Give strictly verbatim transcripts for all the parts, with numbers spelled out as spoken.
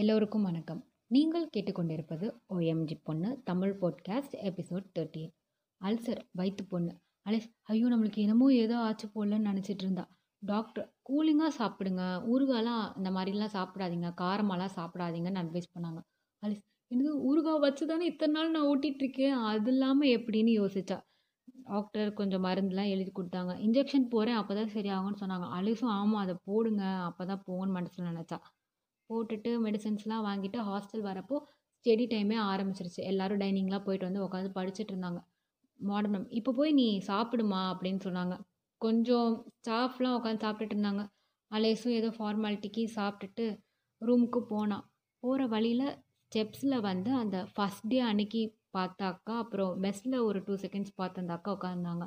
எல்லோருக்கும் வணக்கம். நீங்கள் கேட்டுக்கொண்டிருப்பது ஓஎம்ஜி பொண்ணு Tamil podcast episode thirty eight. Ulcer வயிற்று பொண்ணு அலிஸ், ஐயோ நம்மளுக்கு என்னமோ ஏதோ ஆச்சு போடலன்னு நினச்சிட்டு இருந்தா டாக்டர் கூலிங்காக சாப்பிடுங்க, ஊறுகாலாம் இந்த மாதிரிலாம் சாப்பிடாதீங்க, காரமெல்லாம் சாப்பிடாதீங்கன்னு அட்வைஸ் பண்ணாங்க. அலிஸ், என்னது ஊறுகாய் வச்சு தானே இத்தனை நாள் நான் ஓட்டிகிட்ருக்கேன், அது இல்லாமல் எப்படின்னு யோசிச்சா டாக்டர் கொஞ்சம் மருந்துலாம் எழுதி கொடுத்தாங்க. இன்ஜெக்ஷன் போகிறேன் அப்போ தான் சரியாகும்னு சொன்னாங்க. அலிஸும் ஆமாம் அதை போடுங்க அப்போ தான் போகணும்னு மனசில் நினச்சா. போட்டுட்டு மெடிசன்ஸ்லாம் வாங்கிட்டு ஹாஸ்டல் வரப்போ ஸ்டடி டைமே ஆரம்பிச்சிருச்சு. எல்லோரும் டைனிங்லாம் போயிட்டு வந்து உட்காந்து படிச்சுட்டு இருந்தாங்க. மாடர்னம் இப்போ போய் நீ சாப்பிடுமா அப்படின்னு சொன்னாங்க. கொஞ்சம் ஸ்டாஃப்லாம் உட்காந்து சாப்பிட்டுட்டு இருந்தாங்க. அலேஸும் ஏதோ ஃபார்மாலிட்டிக்கு சாப்பிட்டுட்டு ரூமுக்கு போனான். போகிற வழியில் ஸ்டெப்ஸில் வந்து அந்த ஃபஸ்ட் டே அன்னைக்கு பார்த்தாக்கா அப்புறம் பெஸ்ட்டில் ஒரு டூ செகண்ட்ஸ் பார்த்து அந்த அக்கா உட்காந்துருந்தாங்க.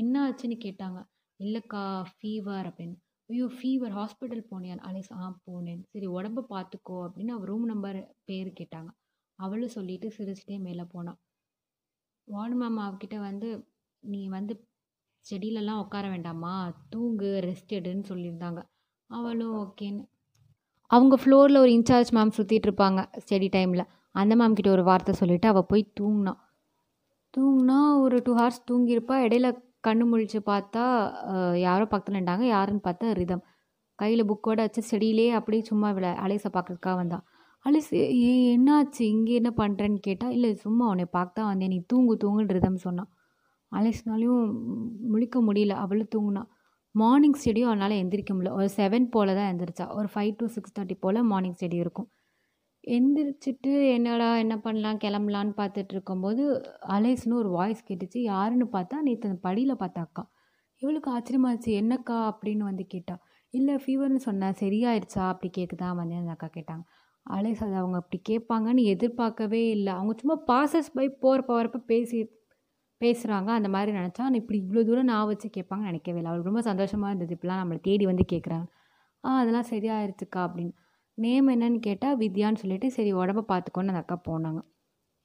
என்ன ஆச்சுன்னு கேட்டாங்க. இல்லைக்கா ஃபீவர் அப்படின்னு. ஐயோ ஃபீவர் ஹாஸ்பிட்டல் போனியான் அலேஸ்? ஆ போனேன். சரி உடம்பை பார்த்துக்கோ அப்படின்னு அவள் ரூம் நம்பர் பேர் கேட்டாங்க. அவளும் சொல்லிவிட்டு சிரிச்சிட்டே மேலே போனான். வார்டு மேம் அவகிட்ட வந்து நீ வந்து செடியிலலாம் உட்கார வேண்டாமா, தூங்கு, ரெஸ்ட் எடுன்னு சொல்லியிருந்தாங்க. அவளும் ஓகேன்னு. அவங்க ஃப்ளோரில் ஒரு இன்சார்ஜ் மேம் சுற்றிட்டு இருப்பாங்க ஸ்டடி டைமில். அந்த மேம் கிட்ட ஒரு வார்த்தை சொல்லிவிட்டு அவள் போய் தூங்கினான். தூங்கினா ஒரு டூ ஹவர்ஸ் தூங்கியிருப்பா. இடையில கண்ணு முழிச்சு பார்த்தா யாரோ பக்கத்தில் நின்றாங்க. யாருன்னு பார்த்தா ரிதம். கையில் புக்கோடு வச்சு செடியிலே அப்படியே சும்மா விளை அலிஸை பார்க்குறதுக்காக வந்தான். அலிஸ், ஏ என்னாச்சு இங்கே என்ன பண்ணுறேன்னு கேட்டால். இல்லை சும்மா உன்னை பார்க்க தான் வந்தேன், நீ தூங்கு தூங்குன்னு ரிதம் சொன்னான். அலிஸ்னாலையும் முழிக்க முடியல. அவளும் தூங்குனான். மார்னிங் ஸ்டடியும் அவனால் எந்திரிக்க முடியல. ஒரு செவன் போல் தான் எழுந்திரிச்சா. ஒரு ஃபைவ் டு சிக்ஸ் தேர்ட்டி போல் மார்னிங் ஸ்டடி இருக்கும். எந்திரிச்சிட்டு என்னடா என்ன பண்ணலாம் கிளம்பலான்னு பார்த்துட்டு இருக்கும்போது அலேஸ்னு ஒரு வாய்ஸ் கேட்டுச்சு. யாருன்னு பார்த்தா நேற்று அந்த படியில் பார்த்தாக்கா. இவளுக்கு ஆச்சரியமாச்சு. என்னக்கா அப்படின்னு வந்து கேட்டா. இல்லை ஃபீவர்னு சொன்னேன், சரியாயிடுச்சா அப்படி கேட்குதான் வந்து அந்த அக்கா கேட்டாங்க. அலேஸ் அதை அவங்க அப்படி கேட்பாங்கன்னு எதிர்பார்க்கவே இல்லை. அவங்க சும்மா பாசஸ் பை போகிற போகிறப்ப பேசி பேசுகிறாங்க அந்த மாதிரி நினச்சா. ஆனால் இப்படி இவ்வளோ தூரம் நான் வச்சு கேட்பாங்கன்னு நினைக்கவே இல்லை. அவளுக்கு ரொம்ப சந்தோஷமாக இருந்தது, இப்படிலாம் நம்மளை தேடி வந்து கேட்குறாங்க. ஆ அதெல்லாம் சரியாயிருச்சுக்கா அப்படின்னு. நேம் என்னன்னு கேட்டால் வித்யான்னு சொல்லிவிட்டு சரி உடம்பை பார்த்துக்கோன்னு அந்த அக்கா போனாங்க.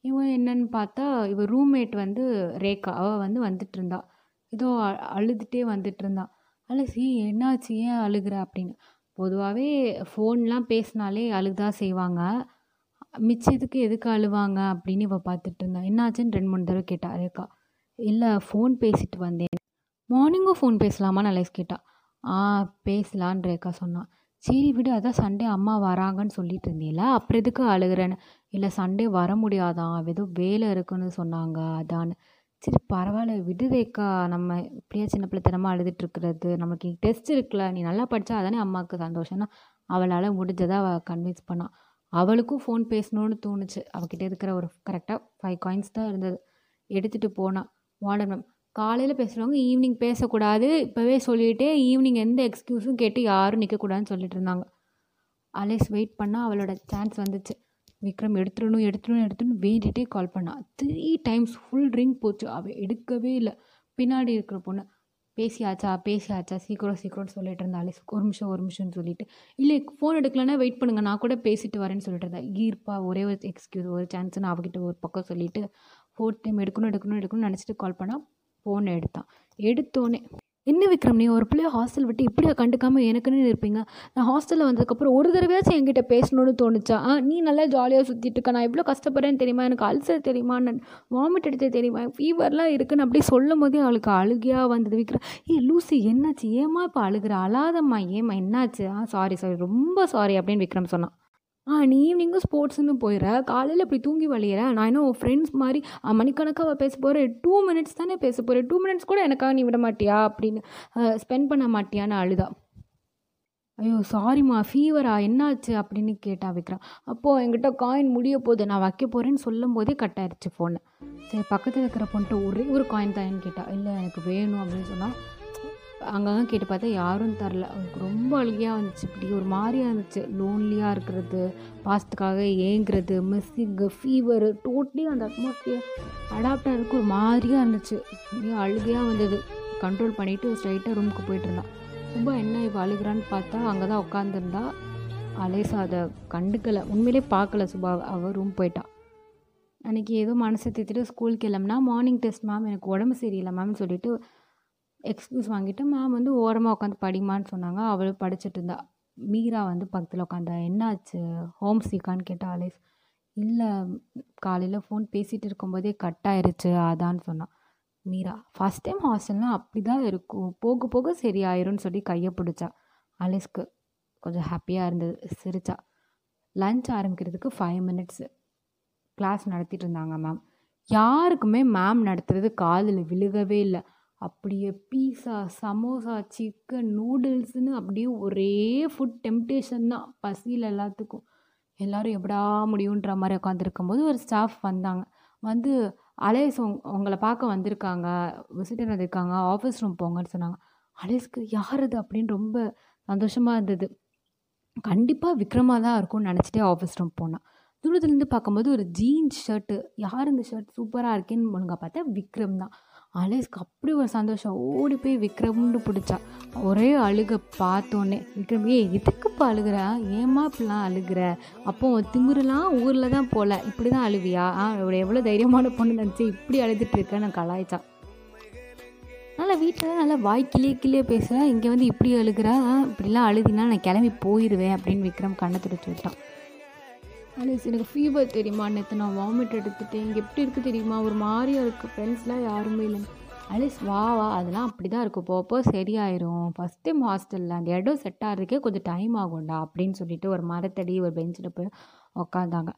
இவன் என்னன்னு பார்த்தா இவன் ரூம்மேட் வந்து ரேகா. அவள் வந்து வந்துட்டு இருந்தா. ஏதோ அழுதுகிட்டே வந்துட்டு இருந்தான். அலிஸ், என்னாச்சு ஏன் அழுகிற அப்படின்னு. பொதுவாகவே ஃபோன்லாம் பேசினாலே அழுகுதா செய்வாங்க, மிச்சத்துக்கு எதுக்கு அழுவாங்க அப்படின்னு இவள் பார்த்துட்டு இருந்தான். என்னாச்சுன்னு ரெண்டு மூணு தடவை கேட்டா ரேகா. இல்லை ஃபோன் பேசிட்டு வந்தேன். மார்னிங்கும் ஃபோன் பேசலாமான்னு அலிஸ் கேட்டா. ஆ பேசலான்னு ரேகா சொன்னான். சரி விடு, அதான் சண்டே அம்மா வராங்கன்னு சொல்லிட்டு இருந்தீங்கள, அப்புறம் எதுக்கு அழுகிறேன்னு. இல்லை சண்டே வர முடியாதான், ஏதோ வேலை இருக்குன்னு சொன்னாங்க அதான்னு. சரி பரவாயில்ல விடு ரேக்கா, நம்ம இப்படியே சின்ன பிள்ளைத்தனமாக அழுதுட்டுருக்கிறது, நமக்கு டெஸ்ட் இருக்குல்ல, நீ நல்லா படித்தா அதானே அம்மாவுக்கு சந்தோஷம்னா அவளால் முடிஞ்சதை அவள் கன்வின்ஸ் பண்ணான். அவளுக்கும் ஃபோன் பேசணுன்னு தோணுச்சு. அவகிட்ட இருக்கிற ஒரு கரெக்டாக ஃபைவ் காயின்ஸ் தான் இருந்தது. எடுத்துகிட்டு போனான். வார்டன் மேம், காலையில் பேசுகிறவங்க ஈவினிங் பேசக்கூடாது இப்போவே சொல்லிகிட்டே ஈவினிங் எந்த எக்ஸ்கியூஸும் கேட்டு யாரும் நிற்கக்கூடாதுன்னு சொல்லிட்டு இருந்தாங்க. அலிஸ் வெயிட் பண்ணால் அவளோட சான்ஸ் வந்துச்சு. விக்ரம் எடுத்துடணும் எடுத்துடணும் எடுத்துடணும் வேண்டிகிட்டே கால் பண்ணான். த்ரீ டைம்ஸ் ஃபுல் ரிங் போச்சு. அவள் எடுக்கவே இல்லை. பின்னாடி இருக்கிற பொண்ணு பேசியாச்சா பேசியாச்சா சீக்கிரம் சீக்கிரம்னு சொல்லிட்டு இருந்தா. அலிஸ் ஒரு நிமிஷம் ஒரு நிமிஷம்னு சொல்லிட்டு. இல்லை ஃபோன் எடுக்கலன்னா வெயிட் பண்ணுங்க, நான் கூட பேசிட்டு வரேன்னு சொல்லிட்டு இருந்தா. ஈர்ப்பா ஒரே ஒரு எக்ஸ்கியூஸ் ஒரு சான்ஸ்ன்னு அவகிட்ட ஒரு பக்கம் சொல்லிட்டு ஃபோர்த் டைம் எடுக்கணும் எடுக்கணும் எடுக்கணும்னு நினச்சிட்டு கால் பண்ணால் ஃபோன் எடுத்தான். எடுத்தோன்னே என்ன விக்ரம் நீ ஒரு பிள்ளைய ஹாஸ்டல் விட்டு இப்படியா கண்டுக்காமல் எனக்குன்னு இருப்பீங்க, நான் ஹாஸ்டலில் வந்ததுக்கப்புறம் ஒரு தடவையாச்சும் என்கிட்ட பேசணும்னு தோணுச்சா? ஆ நீ நல்லா ஜாலியாக சுற்றிட்டு இருக்க, நான் எவ்வளோ கஷ்டப்படுறேன்னு தெரியுமா, எனக்கு அல்சர் தெரியுமா, நான் வாமிட் எடுத்து தெரியுமா, ஃபீவர்லாம் இருக்குன்னு அப்படியே சொல்லும் போதே அவளுக்கு அழுகையாக வந்தது. விக்ரம், ஏ லூசி என்னாச்சு, ஏமா இப்போ அழுகிற, அழாதம்மா, ஏமா என்னாச்சு? ஆ சாரி சாரி ரொம்ப சாரி அப்படின்னு விக்ரம் சொன்னான். ஆ நீ ஈவினிங்கும் ஸ்போர்ட்ஸுன்னு போயிடுற, காலையில் இப்படி தூங்கி வழியிற, நான் இன்னும் உன் ஃப்ரெண்ட்ஸ் மாதிரி மணிக்கணக்காக பேச போகிறேன், டூ மினிட்ஸ் தானே பேச போகிறேன், டூ மினிட்ஸ் கூட எனக்காக நீ விட மாட்டியா அப்படின்னு ஸ்பெண்ட் பண்ண மாட்டியான்னு அழுதா. ஐயோ சாரிம்மா ஃபீவரா என்னாச்சு அப்படின்னு கேட்டா விக்ரம். அப்போது என்கிட்ட காயின் முடிய போகுது, நான் வைக்க போகிறேன்னு சொல்லும் போதே கட் ஆயிடுச்சு ஃபோனை. சரி பக்கத்தில் இருக்கிற பொண்ணுட்டு ஒரே ஒரு காயின் தான்னு கேட்டா. இல்லை எனக்கு வேணும் அப்படின்னு சொன்னால் அங்கங்கே கேட்டு பார்த்தா யாரும் தரல. அவனுக்கு ரொம்ப அழுகையாக வந்துச்சு. இப்படி ஒரு மாதிரியாக இருந்துச்சு. லோன்லியாக இருக்கிறது, பாசத்துக்காக ஏங்குறது, மிஸ்ஸிங்கு, ஃபீவரு, டோட்டலி அந்த அட்மாஸ்பியர் அடாப்ட் ஆகிறதுக்கு ஒரு மாதிரியாக இருந்துச்சு. அழுகையாக வந்தது. கண்ட்ரோல் பண்ணிவிட்டு ஸ்ட்ரைட்டாக ரூமுக்கு போய்ட்டுருந்தான். ரொம்ப என்ன இப்போ அழுகிறான்னு பார்த்தா அங்கே தான் உட்காந்துருந்தா. அலேஸா அதை கண்டுக்கலை, உண்மையிலே பார்க்கல. சுபா அவள் ரூம் போயிட்டான். அன்றைக்கி ஏதோ மனசை தேத்திட்டு ஸ்கூல் கிளம்புனா மார்னிங் டெஸ்ட் மேம் எனக்கு உடம்பு சரியில்லை மேம்னு சொல்லிவிட்டு எக்ஸ்கியூஸ் வாங்கிட்டு மேம் வந்து ஓரமாக உட்காந்து படிமான்னு சொன்னாங்க. அவளும் படிச்சுட்டு இருந்தா. மீரா வந்து பக்கத்தில் உட்காந்தா. என்னாச்சு ஹோம் சீக்கான்னு கேட்டால் ஆலிஸ். இல்லை, காலையில் ஃபோன் பேசிகிட்டு இருக்கும்போதே கட் ஆயிடுச்சு அதான்னு சொன்னான். மீரா, ஃபஸ்ட் டைம் ஹாஸ்டல்னால் அப்படி தான் இருக்கும், போக போக சரி ஆயிரும்னு சொல்லி கையை பிடிச்சா. ஆலிஸ்க்கு கொஞ்சம் ஹாப்பியாக இருந்தது, சிரிச்சா. லஞ்ச் ஆரம்பிக்கிறதுக்கு ஃபைவ் மினிட்ஸ் கிளாஸ் நடத்திட்டு இருந்தாங்க மேம். யாருக்குமே மேம் நடத்துறது காதில் விழுகவே இல்லை. அப்படியே பீஸா, சமோசா, சிக்கன், நூடுல்ஸ்னு அப்படியே ஒரே ஃபுட் டெம்ப்டேஷன் தான் பசியில் எல்லாத்துக்கும். எல்லோரும் எப்படா முடியுன்ற மாதிரி உட்காந்துருக்கும்போது ஒரு ஸ்டாஃப் வந்தாங்க. வந்து அலேஸ் உங் உங்களை பார்க்க வந்திருக்காங்க, விசிட்டர் வந்திருக்காங்க, ஆஃபீஸ் ரூம் போங்கன்னு சொன்னாங்க. அலேஸ்க்கு யார் அது அப்படின்னு ரொம்ப சந்தோஷமாக இருந்தது. கண்டிப்பாக விக்ரமாக தான் இருக்கும்னு நினச்சிட்டே ஆஃபீஸ் ரூம் போனான். தூரத்துலேருந்து பார்க்கும்போது ஒரு ஜீன்ஸ் ஷர்ட்டு, யார் இந்த ஷர்ட் சூப்பராக இருக்கேன்னு ஒழுங்காக பார்த்தா விக்ரம் தான். அலேஸ்க்கு அப்படி ஒரு சந்தோஷம், ஓடி போய் விக்ரம்னு பிடிச்சா. ஒரே அழுக. பார்த்தோன்னே விக்ரம், ஏ எதுக்குப்பா அழுகிற, ஏமா இப்படிலாம் அழுகிற, அப்போ திமிரெலாம் ஊரில் தான் போகல, இப்படி தான் அழுவியா, ஆ எவ்வளோ தைரியமான பொண்ணு நினச்சி இப்படி அழுதுட்டு இருக்கேன்னு கலாய்ச்சா. நல்லா வீட்டில் நல்லா வாய் கிளியே கிளியே பேசுகிறா, இங்கே வந்து இப்படி அழுகிறா, இப்படிலாம் அழுதினா நான் கிளம்பி போயிடுவேன் அப்படின்னு விக்ரம் கண்ணை துடைச்சி விட்டான். அலேஸ், எனக்கு ஃபீவர் தெரியுமா, நேற்று நான் வாமிட் எடுத்துகிட்டேன், இங்கே எப்படி இருக்குது தெரியுமா, ஒரு மாதிரியாக இருக்குது, ஃப்ரெண்ட்ஸ்லாம் யாருமே இல்லை. அலேஸ், வா வா அதெல்லாம் அப்படி தான் இருக்கும், போப்போ சரியாயிரும், ஃபஸ்ட் டைம் ஹாஸ்டலில் அந்த இடம் செட் ஆகிறதுக்கே கொஞ்சம் டைம் ஆகும்டா அப்படின்னு சொல்லிட்டு ஒரு மரத்தடி ஒரு பெஞ்சில் போய் உக்காந்தாங்க.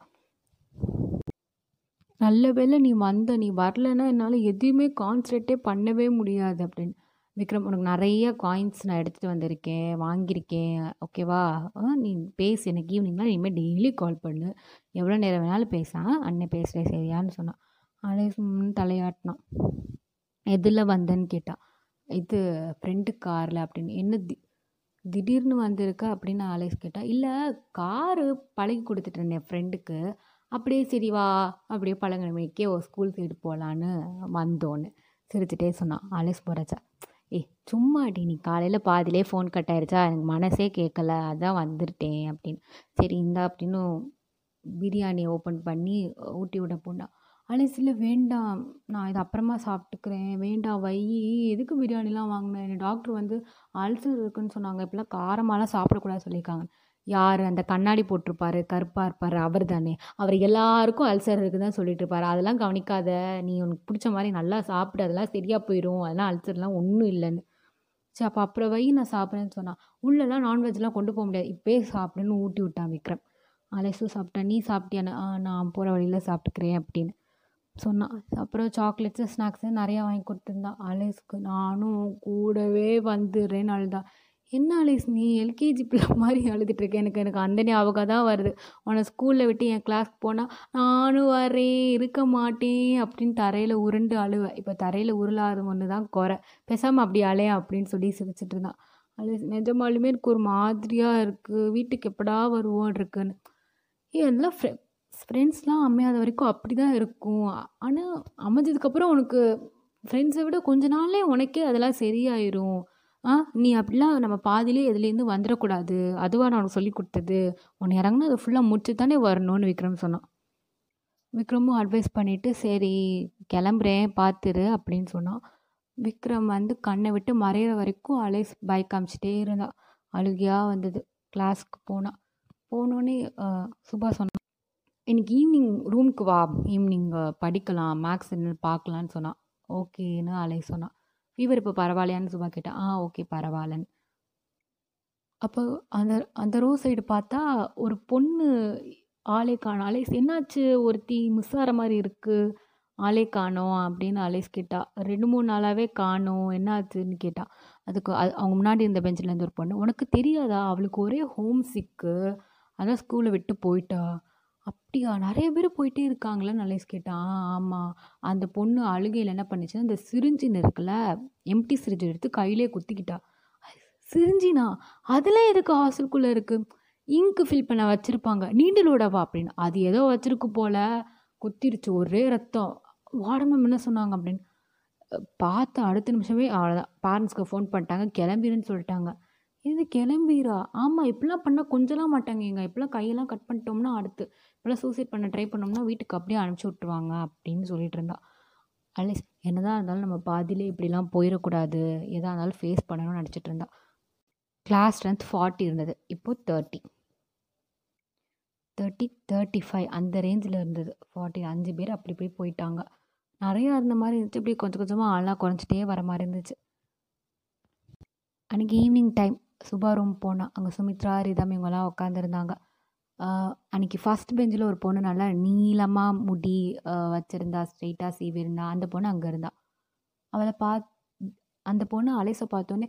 நல்ல வேளை நீ வந்த, நீ வரலன்னா என்னால் எதுவுமே கான்சன்ட்ரேட்டே பண்ணவே முடியாது அப்படின்னு. விக்ரம், உனக்கு நிறைய காயின்ஸ் நான் எடுத்துகிட்டு வந்திருக்கேன், வாங்கியிருக்கேன், ஓகேவா, நீ பேசு, எனக்கு ஈவினிங்லாம் இனிமேல் டெய்லி கால் பண்ணு, எவ்வளோ நேரம் வேணாலும் பேசான், அண்ணன் பேசுகிறேன் சரியான்னு சொன்னான். அலேஸ் தலையாட்டினான். எதில் வந்தேன்னு கேட்டான். இது ஃப்ரெண்டு காரில் அப்படின்னு. என்ன தி திடீர்னு வந்திருக்கா அப்படின்னு அலேஸ் கேட்டான். இல்லை, காரு பழகி கொடுத்துட்டு இருந்தேன் ஃப்ரெண்டுக்கு, அப்படியே சரி வா அப்படியே பழங்கிழமைக்கே ஒரு ஸ்கூல் சைடு போகலான்னு வந்தோன்னு சிரிச்சுட்டே சொன்னான். அலேஸ் போகிறச்சா, ஏ சும்மாடி, நீ காலையில் பாதிலே ஃபோன் கட் ஆயிடுச்சா, எனக்கு மனசே கேட்கல, அதான் வந்துட்டேன் அப்படின்னு. சரி இந்தா அப்படின்னு பிரியாணியை ஓப்பன் பண்ணி ஊட்டி விட போனான். அலேஸ், இல்லை வேண்டாம், நான் இது அப்புறமா சாப்பிட்டுக்கிறேன், வேண்டாம் வை, எதுக்கு பிரியாணிலாம் வாங்கினேன், என்னை டாக்டர் வந்து அல்சர் இருக்குன்னு சொன்னாங்க, இப்போலாம் காரமாலாம் சாப்பிடக்கூடாது சொல்லியிருக்காங்க. யார் அந்த கண்ணாடி போட்டிருப்பாரு, கருப்பாக இருப்பார், அவர் தானே, அவர் எல்லாருக்கும் அல்சர் இருக்குதுன்னு சொல்லிட்டு இருப்பாரு, அதெல்லாம் கவனிக்காத, நீ உனக்கு பிடிச்ச மாதிரி நல்லா சாப்பிட்டு, அதெல்லாம் சரியாக போயிடும், அதெல்லாம் அல்சர்லாம் ஒன்றும் இல்லைன்னு. சரி அப்போ அப்புறம் வை நான் சாப்பிட்றேன்னு சொன்னான். உள்ளெல்லாம் நான்வெஜ்லாம் கொண்டு போக முடியாது, இப்போயே சாப்பிடுன்னு ஊட்டி விட்டான் விக்ரம். அலேஸும் சாப்பிட்டா. நீ சாப்பிட்டியானே, ஆ நான் போகிற வழியில் சாப்பிட்டுக்கிறேன் அப்படின்னு சொன்னான். அப்புறம் சாக்லேட்ஸு ஸ்நாக்ஸு நிறையா வாங்கி கொடுத்துருந்தான். அலேஸுக்கு நானும் கூடவே வந்துடுறேன்னு அழுதான். என்ன அலேஸ் நீ எல்கேஜி பிள்ளை மாதிரி அழுதுட்டுருக்கேன், எனக்கு எனக்கு அந்த ஞாபகம் தான் வருது, உன்னை ஸ்கூலில் விட்டு என் கிளாஸ்க்கு போனால் நானும் வரேன் இருக்க மாட்டேன் அப்படின்னு தரையில் உருண்டு அழுவேன். இப்போ தரையில் உருளாத ஒன்று தான் குறை, பேசாமல் அப்படி அலையா அப்படின்னு சொல்லி சிரிச்சிட்டு இருந்தான். அலேஸ், நிஜமாலுமே எனக்கு ஒரு மாதிரியாக இருக்குது, வீட்டுக்கு எப்படா வருவோன்னு இருக்குன்னு. ஏ அதெல்லாம் ஃப்ரெ ஃப்ரெண்ட்ஸ்லாம் அமையாத வரைக்கும் அப்படி தான் இருக்கும், ஆனால் அமைஞ்சதுக்கப்புறம் உனக்கு ஃப்ரெண்ட்ஸை விட கொஞ்ச நாளே உனக்கே அதெல்லாம் சரியாயிரும், ஆ நீ அப்படிலாம் நம்ம பாதிலே எதுலேருந்து வந்துடக்கூடாது, அதுவாக நான் உனக்கு சொல்லி கொடுத்தது, உன்னை இறங்கினா அதை ஃபுல்லாக முடிச்சு தானே வரணும்னு விக்ரம் சொன்னான். விக்ரமும் அட்வைஸ் பண்ணிவிட்டு சரி கிளம்புறேன் பார்த்துரு அப்படின்னு சொன்னான். விக்ரம் வந்து கண்ணை விட்டு மறையிற வரைக்கும் அலேஸ் பைக் காமிச்சிட்டே இருந்தான். அழுகையாக வந்தது. கிளாஸ்க்கு போனான். போனோடனே சுபா சொன்னான், இன்னைக்கு ஈவினிங் ரூமுக்கு வா, ஈவினிங் படிக்கலாம், மேக்ஸ் என்னன்னு பார்க்கலான்னு சொன்னான். ஓகேன்னு அலேஸ் சொன்னான். ஃபீவர் இப்போ பரவாயில்லையான்னு சும்மா கேட்டான். ஆ ஓகே பரவாயில்லன்னு. அப்போ அந்த அந்த ரோட் சைடு பார்த்தா ஒரு பொண்ணு ஆளே காணும். அலேஸ், என்னாச்சு ஒருத்தி மிஸ் ஆகிற மாதிரி இருக்குது, ஆளே காணோம் அப்படின்னு அலேஸ் கேட்டா. ரெண்டு மூணு நாளாகவே காணோம் என்னாச்சுன்னு கேட்டான். அதுக்கு அது அவங்க முன்னாடி இருந்த பெஞ்சில் இருந்து ஒரு பொண்ணு, உனக்கு தெரியாதா, அவளுக்கு ஒரே ஹோம் சிக்கு, அதான் ஸ்கூலை விட்டு போயிட்டா. அப்படியா, நிறைய பேர் போயிட்டே இருக்காங்களேன்னு அலேஸ் கேட்டான். ஆமாம், அந்த பொண்ணு அழுகையில் என்ன பண்ணிச்சுன்னா அந்த சிரிஞ்சின்னு இருக்குல்ல, எம்டி சிரிஞ்சு எடுத்து கையிலே குத்திக்கிட்டா. சிரிஞ்சினா அதெல்லாம் எதுக்கு ஹாஸ்டலுக்குள்ளே இருக்குது, இங்கு ஃபில் பண்ண வச்சுருப்பாங்க, நீண்டலோடவா அப்படின்னு, அது ஏதோ வச்சுருக்கு போல், குத்திருச்சு ஒரே ரத்தம். வாடமம் என்ன சொன்னாங்க அப்படின்னு பார்த்து அடுத்த நிமிஷமே அவ்வளோதான், பேரண்ட்ஸ்க்கு ஃபோன் பண்ணிட்டாங்க, கிளம்பிடுன்னு சொல்லிட்டாங்க. இது கிளம்பிரா? ஆமாம், இப்படிலாம் பண்ணால் கொஞ்சலாம் மாட்டாங்க, எங்க இப்பெல்லாம் கையெல்லாம் கட் பண்ணிட்டோம்னா அடுத்து இப்பெல்லாம் சூசைட் பண்ண ட்ரை பண்ணோம்னா வீட்டுக்கு அப்படியே அனுப்பிச்சி விட்ருவாங்க அப்படின்னு சொல்லிட்டு இருந்தா. அட்லீஸ்ட் என்னதான் இருந்தாலும் நம்ம பாதியிலே இப்படிலாம் போயிடக்கூடாது, எதாக இருந்தாலும் ஃபேஸ் பண்ணணும்னு நினச்சிட்டு இருந்தா. கிளாஸ் ஸ்ட்ரென்த் ஃபார்ட்டி இருந்தது, இப்போது தேர்ட்டி தேர்ட்டி தேர்ட்டி ஃபைவ் அந்த ரேஞ்சில் இருந்தது. ஃபார்ட்டி அஞ்சு பேர் அப்படி இப்படி போயிட்டாங்க. நிறையா இருந்த மாதிரி இருந்துச்சு. இப்படி கொஞ்சம் கொஞ்சமாக ஆளாக குறைஞ்சிட்டே வர மாதிரி இருந்துச்சு. அன்றைக்கி ஈவினிங் டைம் சுபா ரூம் போனால் அங்கே சுமித்ரா, ரிதம் இவங்கெல்லாம் உட்காந்துருந்தாங்க. அன்றைக்கி ஃபஸ்ட் பெஞ்சில் ஒரு பொண்ணு நல்லா நீளமாக முடி வச்சுருந்தா, ஸ்ட்ரெயிட்டாக சீவி இருந்தா. அந்த பொண்ணு அங்கே இருந்தா. அவளை பார்த்து அந்த பொண்ணு அலேஸை பார்த்தோன்னே,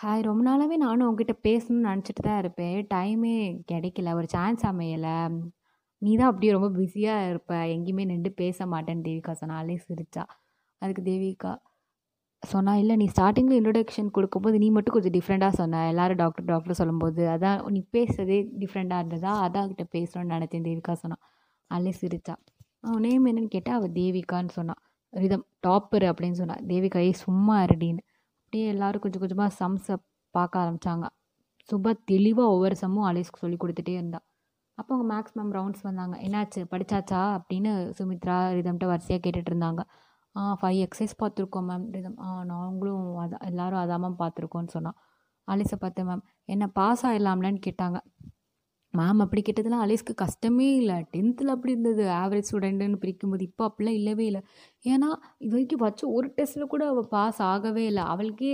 ஹாய், ரொம்ப நாளாகவே நானும் உங்ககிட்ட பேசணும்னு நினச்சிட்டு தான் இருப்பேன், டைமே கிடைக்கல, ஒரு சான்ஸ் அமையலை, நீ தான் அப்படியே ரொம்ப பிஸியாக இருப்ப, எங்கேயுமே நின்று பேச மாட்டேன்னு தேவிகா சொன்னா. அலேஸ் சிரிச்சா. அதுக்கு தேவிகா சொன்னால், இல்லை நீ ஸ்டார்டிங்கில் இன்ட்ரொடக்ஷன் கொடுக்கும்போது நீ மட்டும் கொஞ்சம் டிஃப்ரெண்ட்டாக சொன்ன, எல்லோரும் டாக்டர் டாக்டர் சொல்லும்போது அதான் நீ பேசுகிறதே டிஃப்ரெண்ட்டாக இருந்ததா, அதான் கிட்ட பேசணும்னு நினச்சேன் தேவிகா சொன்னான். அலேஸ் சிரிச்சா. அவன் நேம் என்னன்னு கேட்டால் அவள் தேவிகான்னு சொன்னான். ரிதம் டாப்பர் அப்படின்னு சொன்னான். தேவிகாயே சும்மா இருடின்னு. அப்படியே எல்லோரும் கொஞ்சம் கொஞ்சமாக சம்ஸை பார்க்க ஆரம்பித்தாங்க. சுபா தெளிவாக ஒவ்வொரு சம்மும் அலேஸ்க்கு சொல்லி கொடுத்துட்டே இருந்தாள். அப்போ அவங்க மேக்ஸ் மேம் ரவுண்ட்ஸ் வந்தாங்க. என்னாச்சு, படித்தாச்சா அப்படின்னு சுமித்ரா ரிதம்கிட்ட வரிசையாக கேட்டுகிட்டு இருந்தாங்க. ஆ, ஃபைவ் எக்ஸசைஸ் பார்த்துருக்கோம் மேம். ரிதம், ஆ, நாங்களும் அதான் எல்லோரும் அதாமம் பார்த்துருக்கோன்னு சொன்னான். அலிஸை பார்த்து, மேம் என்ன பாஸ் ஆகிடலாம்லான்னு கேட்டாங்க. மேம் அப்படி கேட்டதெல்லாம் அலிஸ்க்கு கஷ்டமே இல்லை, டென்த்தில் அப்படி இருந்தது ஆவரேஜ் ஸ்டூடெண்ட்டுன்னு பிரிக்கும்போது, இப்போ அப்படிலாம் இல்லவே இல்லை. ஏன்னா இது வரைக்கும் வச்சு ஒரு டெஸ்ட்டில் கூட அவள் பாஸ் ஆகவே இல்லை. அவளுக்கே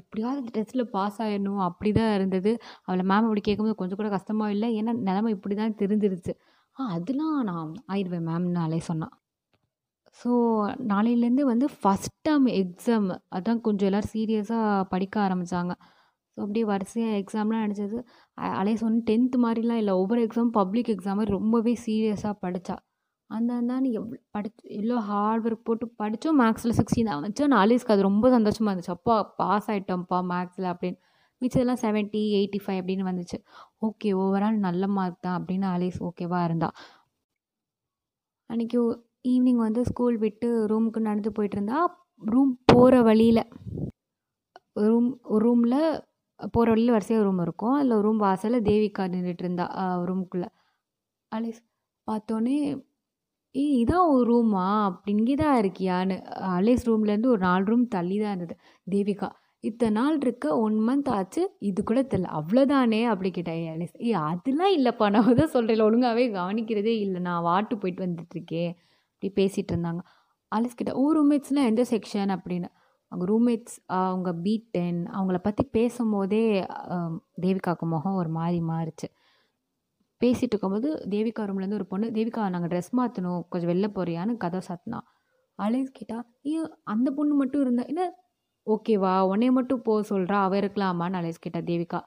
எப்படியாவது இந்த டெஸ்ட்டில் பாஸ் ஆகிடணும் அப்படி தான் இருந்தது. அவளை மேம் அப்படி கேட்கும்போது கொஞ்சம் கூட கஷ்டமாக இல்லை, ஏன்னா நிலமை இப்படி தான் தெரிஞ்சிருச்சு. ஆ, அதெலாம் நான் ஆயிடுவேன் மேம்னு அலே சொன்னான். ஸோ நாளையிலேருந்து வந்து ஃபஸ்ட் டேர்ம் எக்ஸாம், அதான் கொஞ்சம் எல்லோரும் சீரியஸாக படிக்க ஆரம்பித்தாங்க. ஸோ அப்படியே வரிசையாக எக்ஸாம்லாம் நினச்சது. அலே சொன்ன டென்த்து மாதிரிலாம் இல்லை, ஒவ்வொரு எக்ஸாமும் பப்ளிக் எக்ஸாம் மாதிரி ரொம்பவே சீரியஸாக படித்தா. அந்த அந்தான்னு எவ் படிச்சு எவ்வளோ ஹார்ட் ஒர்க் போட்டு படித்தோம். மேக்ஸில் சிக்ஸ்டீன் தான் வந்துச்சு. ஆனால் அலேஸ்க்கு அது ரொம்ப சந்தோஷமாக இருந்துச்சு. அப்பா பாஸ் ஆகிட்டோம்ப்பா மேக்ஸில் அப்படின்னு. மிச்சதெல்லாம் செவன்ட்டி எயிட்டி ஃபைவ் அப்படின்னு வந்துச்சு. ஓகே, ஓவரால் நல்ல மார்க் தான் அப்படின்னு அலேஸ் ஓகேவா இருந்தா. அன்றைக்கி ஈவினிங் வந்து ஸ்கூல் விட்டு ரூமுக்கு நடந்து போயிட்டுருந்தா. ரூம் போகிற வழியில் ரூம் ரூமில் போகிற வழியில் வரிசையாக ரூம் இருக்கும். அதில் ரூம் வாசலில் தேவிகா நின்றுட்டு இருந்தா ரூமுக்குள்ளே. அலேஸ் பார்த்தோன்னே, ஏ இதான் ஒரு ரூமா, அப்படி இங்கே தான் இருக்கியான்னு. அலேஸ் ரூம்லேருந்து ஒரு நாலு ரூம் தள்ளி தான் இருந்தது. தேவிகா, இத்தனை நாள் இருக்க, ஒன் மந்த் ஆச்சு, இது கூட தெரியல, அவ்வளோதானே அப்படி கேட்டேன். அலேஸ், ஏ அதெல்லாம் இல்லைப்பா, நான் தான் சொல்கிறேன், ஒழுங்காகவே கவனிக்கிறதே இல்லை, நான் வாட்டு போயிட்டு வந்துட்டுருக்கேன் அப்படி பேசிகிட்டு இருந்தாங்க. அலேஸ் கிட்ட, ஓ ரூம்மேட்ஸ்னால் எந்த செக்ஷன் அப்படின்னு. அவங்க ரூம்மேட்ஸ் அவங்க பி டென். அவங்கள பற்றி பேசும்போதே தேவிகாவுக்கு முகம் ஒரு மாதிரி மாறிச்சு. பேசிகிட்டு இருக்கும்போது தேவிகா ரூம்லேருந்து ஒரு பொண்ணு, தேவிகா நாங்கள் ட்ரெஸ் மாற்றணும், கொஞ்சம் வெளில போறியான்னு கதை சாத்தினா. அலேஸ் கேட்டால், ஏன் அந்த பொண்ணு மட்டும் இருந்தா என்ன ஓகேவா, உன்னைய மட்டும் போக சொல்கிறா, அவள் இருக்கலாமான்னு அலேஸ் கேட்டா. தேவிகா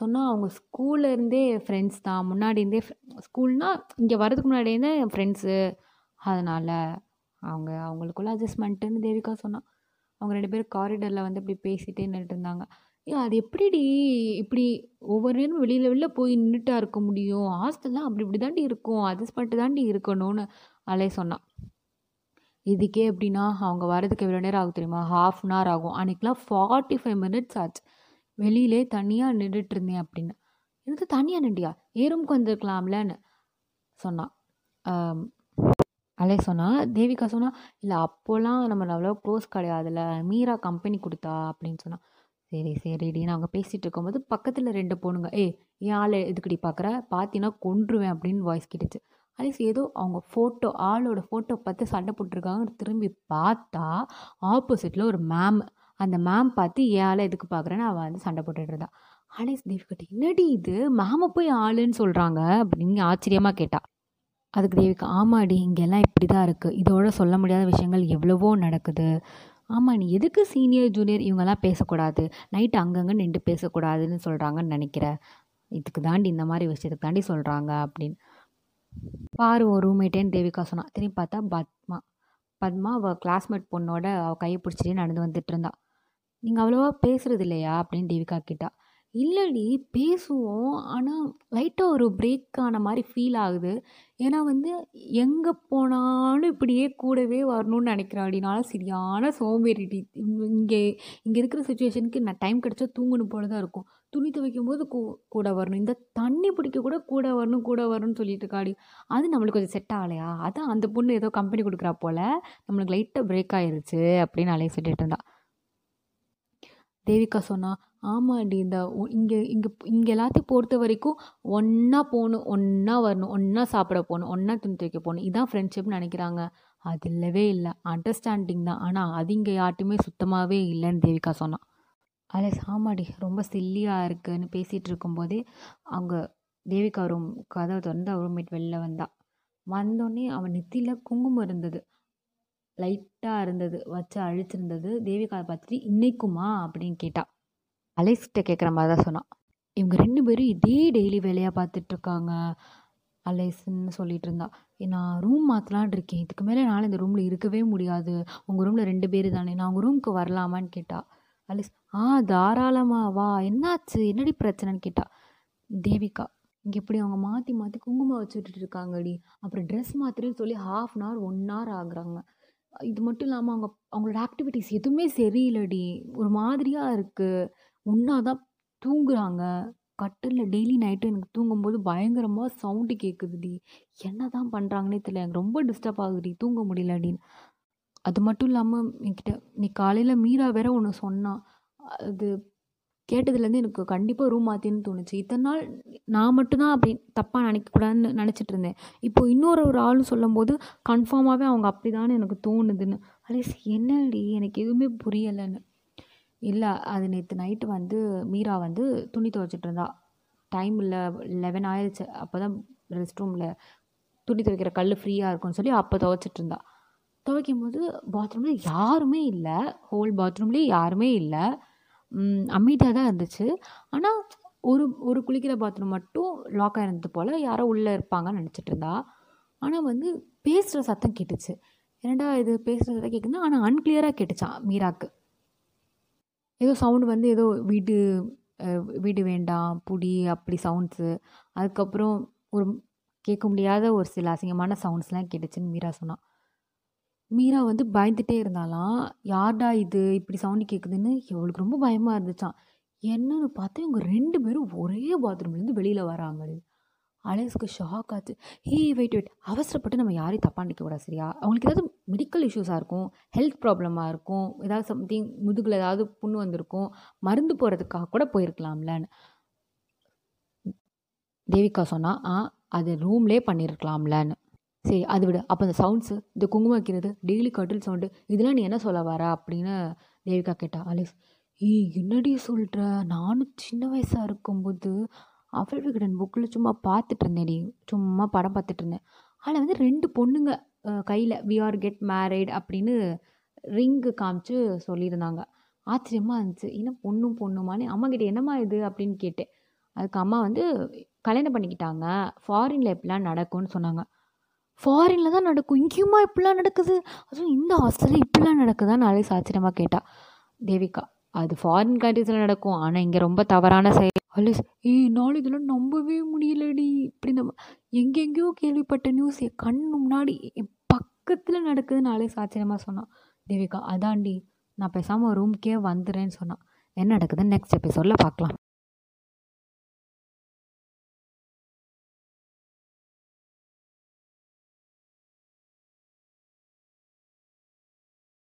சொன்னால், அவங்க ஸ்கூல்லேருந்தே ஃப்ரெண்ட்ஸ் தான், முன்னாடி இருந்தே ஸ்கூல்னால் இங்கே வர்றதுக்கு முன்னாடி இருந்தே என் ஃப்ரெண்ட்ஸு, அதனால் அவங்க அவங்களுக்குள்ள அட்ஜஸ்ட்மெண்ட்டுன்னு தேவிகா சொன்னான். அவங்க ரெண்டு பேரும் காரிடரில் வந்து இப்படி பேசிகிட்டே நின்றுட்டு இருந்தாங்க. ஏ அது எப்படிடி இப்படி ஒவ்வொரு நேரமும் வெளியில் வெளில போய் நின்றுட்டா இருக்க முடியும், ஹாஸ்டல்லாம் அப்படி இப்படி தாண்டி இருக்கும், அட்ஜஸ்ட்மெண்ட்டு தாண்டி இருக்கணும்னு அலே சொன்னான். இதுக்கே எப்படின்னா அவங்க வர்றதுக்கு எவ்வளோ நேரம் ஆகும் தெரியுமா, ஹாஃப் அன் ஹவர் ஆகும். அன்றைக்கெலாம் ஃபார்ட்டி ஃபைவ் மினிட்ஸ் ஆச்சு. வெளியிலே தனியாக நின்றுட்டு இருந்தேன் அப்படின்னு. எனக்கு தனியாக நின்றியா, ஏ ரூமுக்கு வந்துருக்கலாம்லன்னு சொன்னான். அலே சொன்னால், தேவிகா சொன்னால், இல்லை அப்போலாம் நம்ம அவ்வளோ க்ளோஸ் கிடையாதுல்ல, மீரா கம்பெனி கொடுத்தா அப்படின்னு சொன்னான். சரி சரிடி நாங்கள் பேசிகிட்டு இருக்கும்போது பக்கத்தில் ரெண்டு பொண்ணுங்க, ஏ என் ஆள் எதுக்குடி பார்க்குற, பார்த்தீங்கன்னா கொன்றுவேன் அப்படின்னு வாய்ஸ் கேட்டுச்சு. அலேஸ் ஏதோ அவங்க ஃபோட்டோ ஆளோட ஃபோட்டோ பார்த்து சண்டை போட்டிருக்காங்க. திரும்பி பார்த்தா ஆப்போசிட்டில் ஒரு மேம். அந்த மேம் பார்த்து என் ஆளை எதுக்கு பார்க்குறேன்னு அவள் வந்து சண்டை போட்டுட்டு இருந்தா. அலேஸ் தேவிகிட்ட, என்னடி இது மேமை போய் ஆளுன்னு சொல்கிறாங்க அப்படின்னு ஆச்சரியமாக கேட்டா. அதுக்கு தேவிகா, ஆமாடி இங்கெல்லாம் இப்படி தான் இருக்குது, இதோட சொல்ல முடியாத விஷயங்கள் எவ்வளவோ நடக்குது. ஆமாம், நீ எதுக்கு சீனியர் ஜூனியர் இவங்கெல்லாம் பேசக்கூடாது, நைட்டு அங்கங்கே நின்று பேசக்கூடாதுன்னு சொல்கிறாங்கன்னு நினைக்கிற, இதுக்கு தாண்டி இந்த மாதிரி விஷயத்துக்கு தாண்டி சொல்கிறாங்க அப்படின்னு. பாரு ஒரு ரூம்மேட்டேன்னு தேவிகா சொன்னான். திரும்பி பார்த்தா பத்மா பத்மா அவள் கிளாஸ்மேட் பொண்ணோட அவள் கையை பிடிச்சிட்டே நடந்து வந்துட்டு இருந்தா. நீங்கள் அவ்வளோவா பேசுகிறது இல்லையா அப்படின்னு தேவிகா கேட்டா. இல்லடி பேசுவோம், ஆனால் லைட்டாக ஒரு பிரேக்கான மாதிரி ஃபீல் ஆகுது, ஏன்னா வந்து எங்கே போனாலும் இப்படியே கூடவே வரணும்னு நினைக்கிறேன் அப்படின்னால சரியான சோம்பேறிட்டி. இங்கே இங்கே இருக்கிற சுச்சுவேஷனுக்கு நான் டைம் கிடச்சா தூங்கணும் போல தான் இருக்கும், துணி துவைக்கும் போது கூ கூட வரணும், இந்த தண்ணி பிடிக்க கூட கூட வரணும் கூட வரணும்னு சொல்லிட்டு இருக்காடி, அது நம்மளுக்கு கொஞ்சம் செட் ஆகலையா, அதான் அந்த பொண்ணு ஏதோ கம்பெனி கொடுக்குறா போல், நம்மளுக்கு லைட்டாக பிரேக் ஆகிருச்சு அப்படின்னு அலைய சொல்லிட்டு இருந்தா. தேவிகா சொன்னால், ஆமாடி, இந்த ஒ- இங்கே இங்கே இங்கே எல்லாத்தையும் பொறுத்த வரைக்கும் ஒன்றா போகணும், ஒன்றா வரணும், ஒன்றா சாப்பிட போகணும், ஒன்றா துணி துவைக்க போகணும், இதான் ஃப்ரெண்ட்ஷிப்னு நினைக்கிறாங்க. அது இல்லவே இல்லை, அண்டர்ஸ்டாண்டிங் தான். ஆனால் அது இங்கே யார்ட்டுமே சுத்தமாகவே இல்லைன்னு தேவிகா சொன்னான். அலஸ் ஆமாடி ரொம்ப சில்லியாக இருக்குன்னு பேசிகிட்டு இருக்கும்போதே அவங்க தேவிகா ரூம் கதவை திறந்து அவர் மீட் வெளில வந்தா. வந்தோடனே அவன் நெத்தியில் குங்குமம் இருந்தது, லைட்டாக இருந்தது, வச்சு அழிச்சிருந்தது. தேவிகா அதை பார்த்துட்டு இன்னைக்குமா அப்படின்னு கேட்டா. அலெக்ஸ்கிட்ட கேட்குற மாதிரி தான் சொன்னான். இவங்க ரெண்டு பேரும் இதே டெய்லி வேலையாக பார்த்துட்ருக்காங்க அலெக்ஸ்ன்னு சொல்லிட்டு இருந்தா. நான் ரூம் மாற்றலான் இருக்கேன், இதுக்கு மேலே என்னால் இந்த ரூமில் இருக்கவே முடியாது, உங்கள் ரூமில் ரெண்டு பேர் தானே, நான் உங்கள் ரூமுக்கு வரலாமான்னு கேட்டா. அலெக்ஸ் ஆ தாராளமாக வா, என்னாச்சு என்னடி பிரச்சனைன்னு கேட்டா. தேவிகா இங்கே இப்படி அவங்க மாற்றி மாற்றி குங்குமம் வச்சு விட்டுட்டு இருக்காங்கடி, அப்புறம் ட்ரெஸ் மாத்திரன்னு சொல்லி half an hour one hour ஆகுறாங்க. இது மட்டும் இல்லாமல் அவங்க அவங்களோட ஆக்டிவிட்டீஸ் எதுவுமே சரியில்லடி, ஒரு மாதிரியாக இருக்குது. ஒன்றா தான் தூங்குறாங்க கட்டிலில், டெய்லி நைட்டு எனக்கு தூங்கும்போது பயங்கரமாக சவுண்டு கேட்குதுடி, என்ன தான் பண்ணுறாங்கன்னே தெரியல, எனக்கு ரொம்ப டிஸ்டர்ப் ஆகுதுடி, தூங்க முடியலடின்னு. அது மட்டும் இல்லாமல் என்கிட்ட நீ காலையில் மீரா வேற ஒன்று சொன்னான், அது கேட்டதுலேருந்து எனக்கு கண்டிப்பாக ரூம் மாற்றின்னு தோணுச்சு. இத்தனை நாள் நான் மட்டும்தான் அப்படி தப்பாக நினைக்கக்கூடாதுன்னு நினச்சிட்டு இருந்தேன், இப்போ இன்னொரு ஒரு ஆளும் சொல்லும் போது கன்ஃபார்மாகவே அவங்க அப்படி தானே எனக்கு தோணுதுன்னு. அட்லீஸ்ட் என்னடி எனக்கு எதுவுமே புரியலைன்னு. இல்லை அது நேற்று நைட்டு வந்து மீரா வந்து துணி துவைச்சிட்டு இருந்தா, டைம் இல்லை லெவன் ஆயிடுச்சு, அப்போ தான் ரெஸ்ட் ரூமில் துணி துவைக்கிற கல் ஃப்ரீயாக இருக்கும்னு சொல்லி அப்போ துவைச்சிட்டு இருந்தா. துவைக்கும் போது பாத்ரூமில் யாருமே இல்லை, ஹோல் பாத்ரூம்லேயே யாருமே இல்லை, அமைதியாக தான் இருந்துச்சு. ஆனால் ஒரு ஒரு குளிக்கிற பாத்ரூம் மட்டும் லாக்காக இருந்தது போல், யாரோ உள்ளே இருப்பாங்கன்னு நினச்சிட்டு இருந்தா. ஆனால் வந்து பேசுகிற சத்தம் கேட்டுச்சு, என்னடா இது பேசுகிற சத்தம் கேட்குதுன்னா, ஆனால் அன்கிளியராக கேட்டுச்சான் மீராக்கு. ஏதோ சவுண்டு வந்து ஏதோ வீடு வீடு வேண்டாம் புடி அப்படி சவுண்ட்ஸு, அதுக்கப்புறம் ஒரு கேட்க முடியாத ஒரு சில அசிங்கமான சவுண்ட்ஸ்லாம் கேட்டுச்சுன்னு மீரா சொன்னான். மீரா வந்து பயந்துகிட்டே இருந்தாலாம், யார்டா இது இப்படி சவுண்டு கேட்குதுன்னு இவளுக்கு ரொம்ப பயமாக இருந்துச்சான். என்னன்னு பார்த்தா இவங்க ரெண்டு பேரும் ஒரே பாத்ரூம்லேருந்து வெளியில் வராங்களே. அலேஸ்க்கு ஷாக் ஆச்சு. ஹே வெயிட் வெயிட், அவசரப்பட்டு நம்ம யாரையும் தப்பாக நிற்கக்கூடாது சரியா? அவங்களுக்கு ஏதாவது மெடிக்கல் இஷ்யூஸாக இருக்கும், ஹெல்த் ப்ராப்ளமாக இருக்கும், ஏதாவது சம்திங் முதுகில் ஏதாவது புண்ணு வந்திருக்கும், மருந்து போகிறதுக்காக கூட போயிருக்கலாம்லன்னு தேவிகா சொன்னா. ஆ அது ரூம்லேயே பண்ணியிருக்கலாம்லன்னு. சரி அது விட, அப்போ அந்த சவுண்ட்ஸு, இந்த குங்குமம் வைக்கிறது, டெய்லி கட்டில் சவுண்டு, இதெல்லாம் நீ என்ன சொல்ல வர அப்படின்னு தேவிகா கேட்டா. அலேஸ் ஏ என்னடி சொல்கிற, நானும் சின்ன வயசாக இருக்கும்போது அவள் விகடன் புக்கில் சும்மா பார்த்துட்டு இருந்தேன், சும்மா படம் பார்த்துட்டு இருந்தேன். அதில் வந்து ரெண்டு பொண்ணுங்க கையில் வி ஆர் கெட் மேரிட் அப்படின்னு ரிங்கு காமிச்சு சொல்லியிருந்தாங்க. ஆச்சரியமாக இருந்துச்சு, ஏன்னா பொண்ணும் பொண்ணுமானே. அம்மாக்கிட்ட என்னம்மா இது அப்படின்னு கேட்டேன். அதுக்கு அம்மா வந்து கல்யாணம் பண்ணிக்கிட்டாங்க, ஃபாரினில் எப்படிலாம் நடக்கும்னு சொன்னாங்க. ஃபாரினில் தான் நடக்கும், இங்கேயுமா இப்படிலாம் நடக்குது, அதுவும் இந்த ஹாஸ்டலில் இப்படிலாம் நடக்குதான்னு அலேஸ் ஆச்சரியமாக கேட்டா. தேவிகா அது ஃபாரின் கண்ட்ரீஸில் நடக்கும், ஆனால் இங்கே ரொம்ப தவறான செயல். அலேஸ் ஏ நாளைக்கு இதெல்லாம் நம்பவே முடியலடி, இப்படி நம்ம எங்கெங்கேயோ கேள்விப்பட்ட நியூஸ் கண்ணு முன்னாடி என் பக்கத்தில் நடக்குதுன்னு அலேஸ் ஆச்சரியமாக சொன்னான். தேவிகா அதாண்டி நான் பேசாமல் ரூம்க்கே வந்துடுறேன்னு சொன்னான். என்ன நடக்குதுன்னு நெக்ஸ்ட் எபிசோடில் பார்க்கலாம்.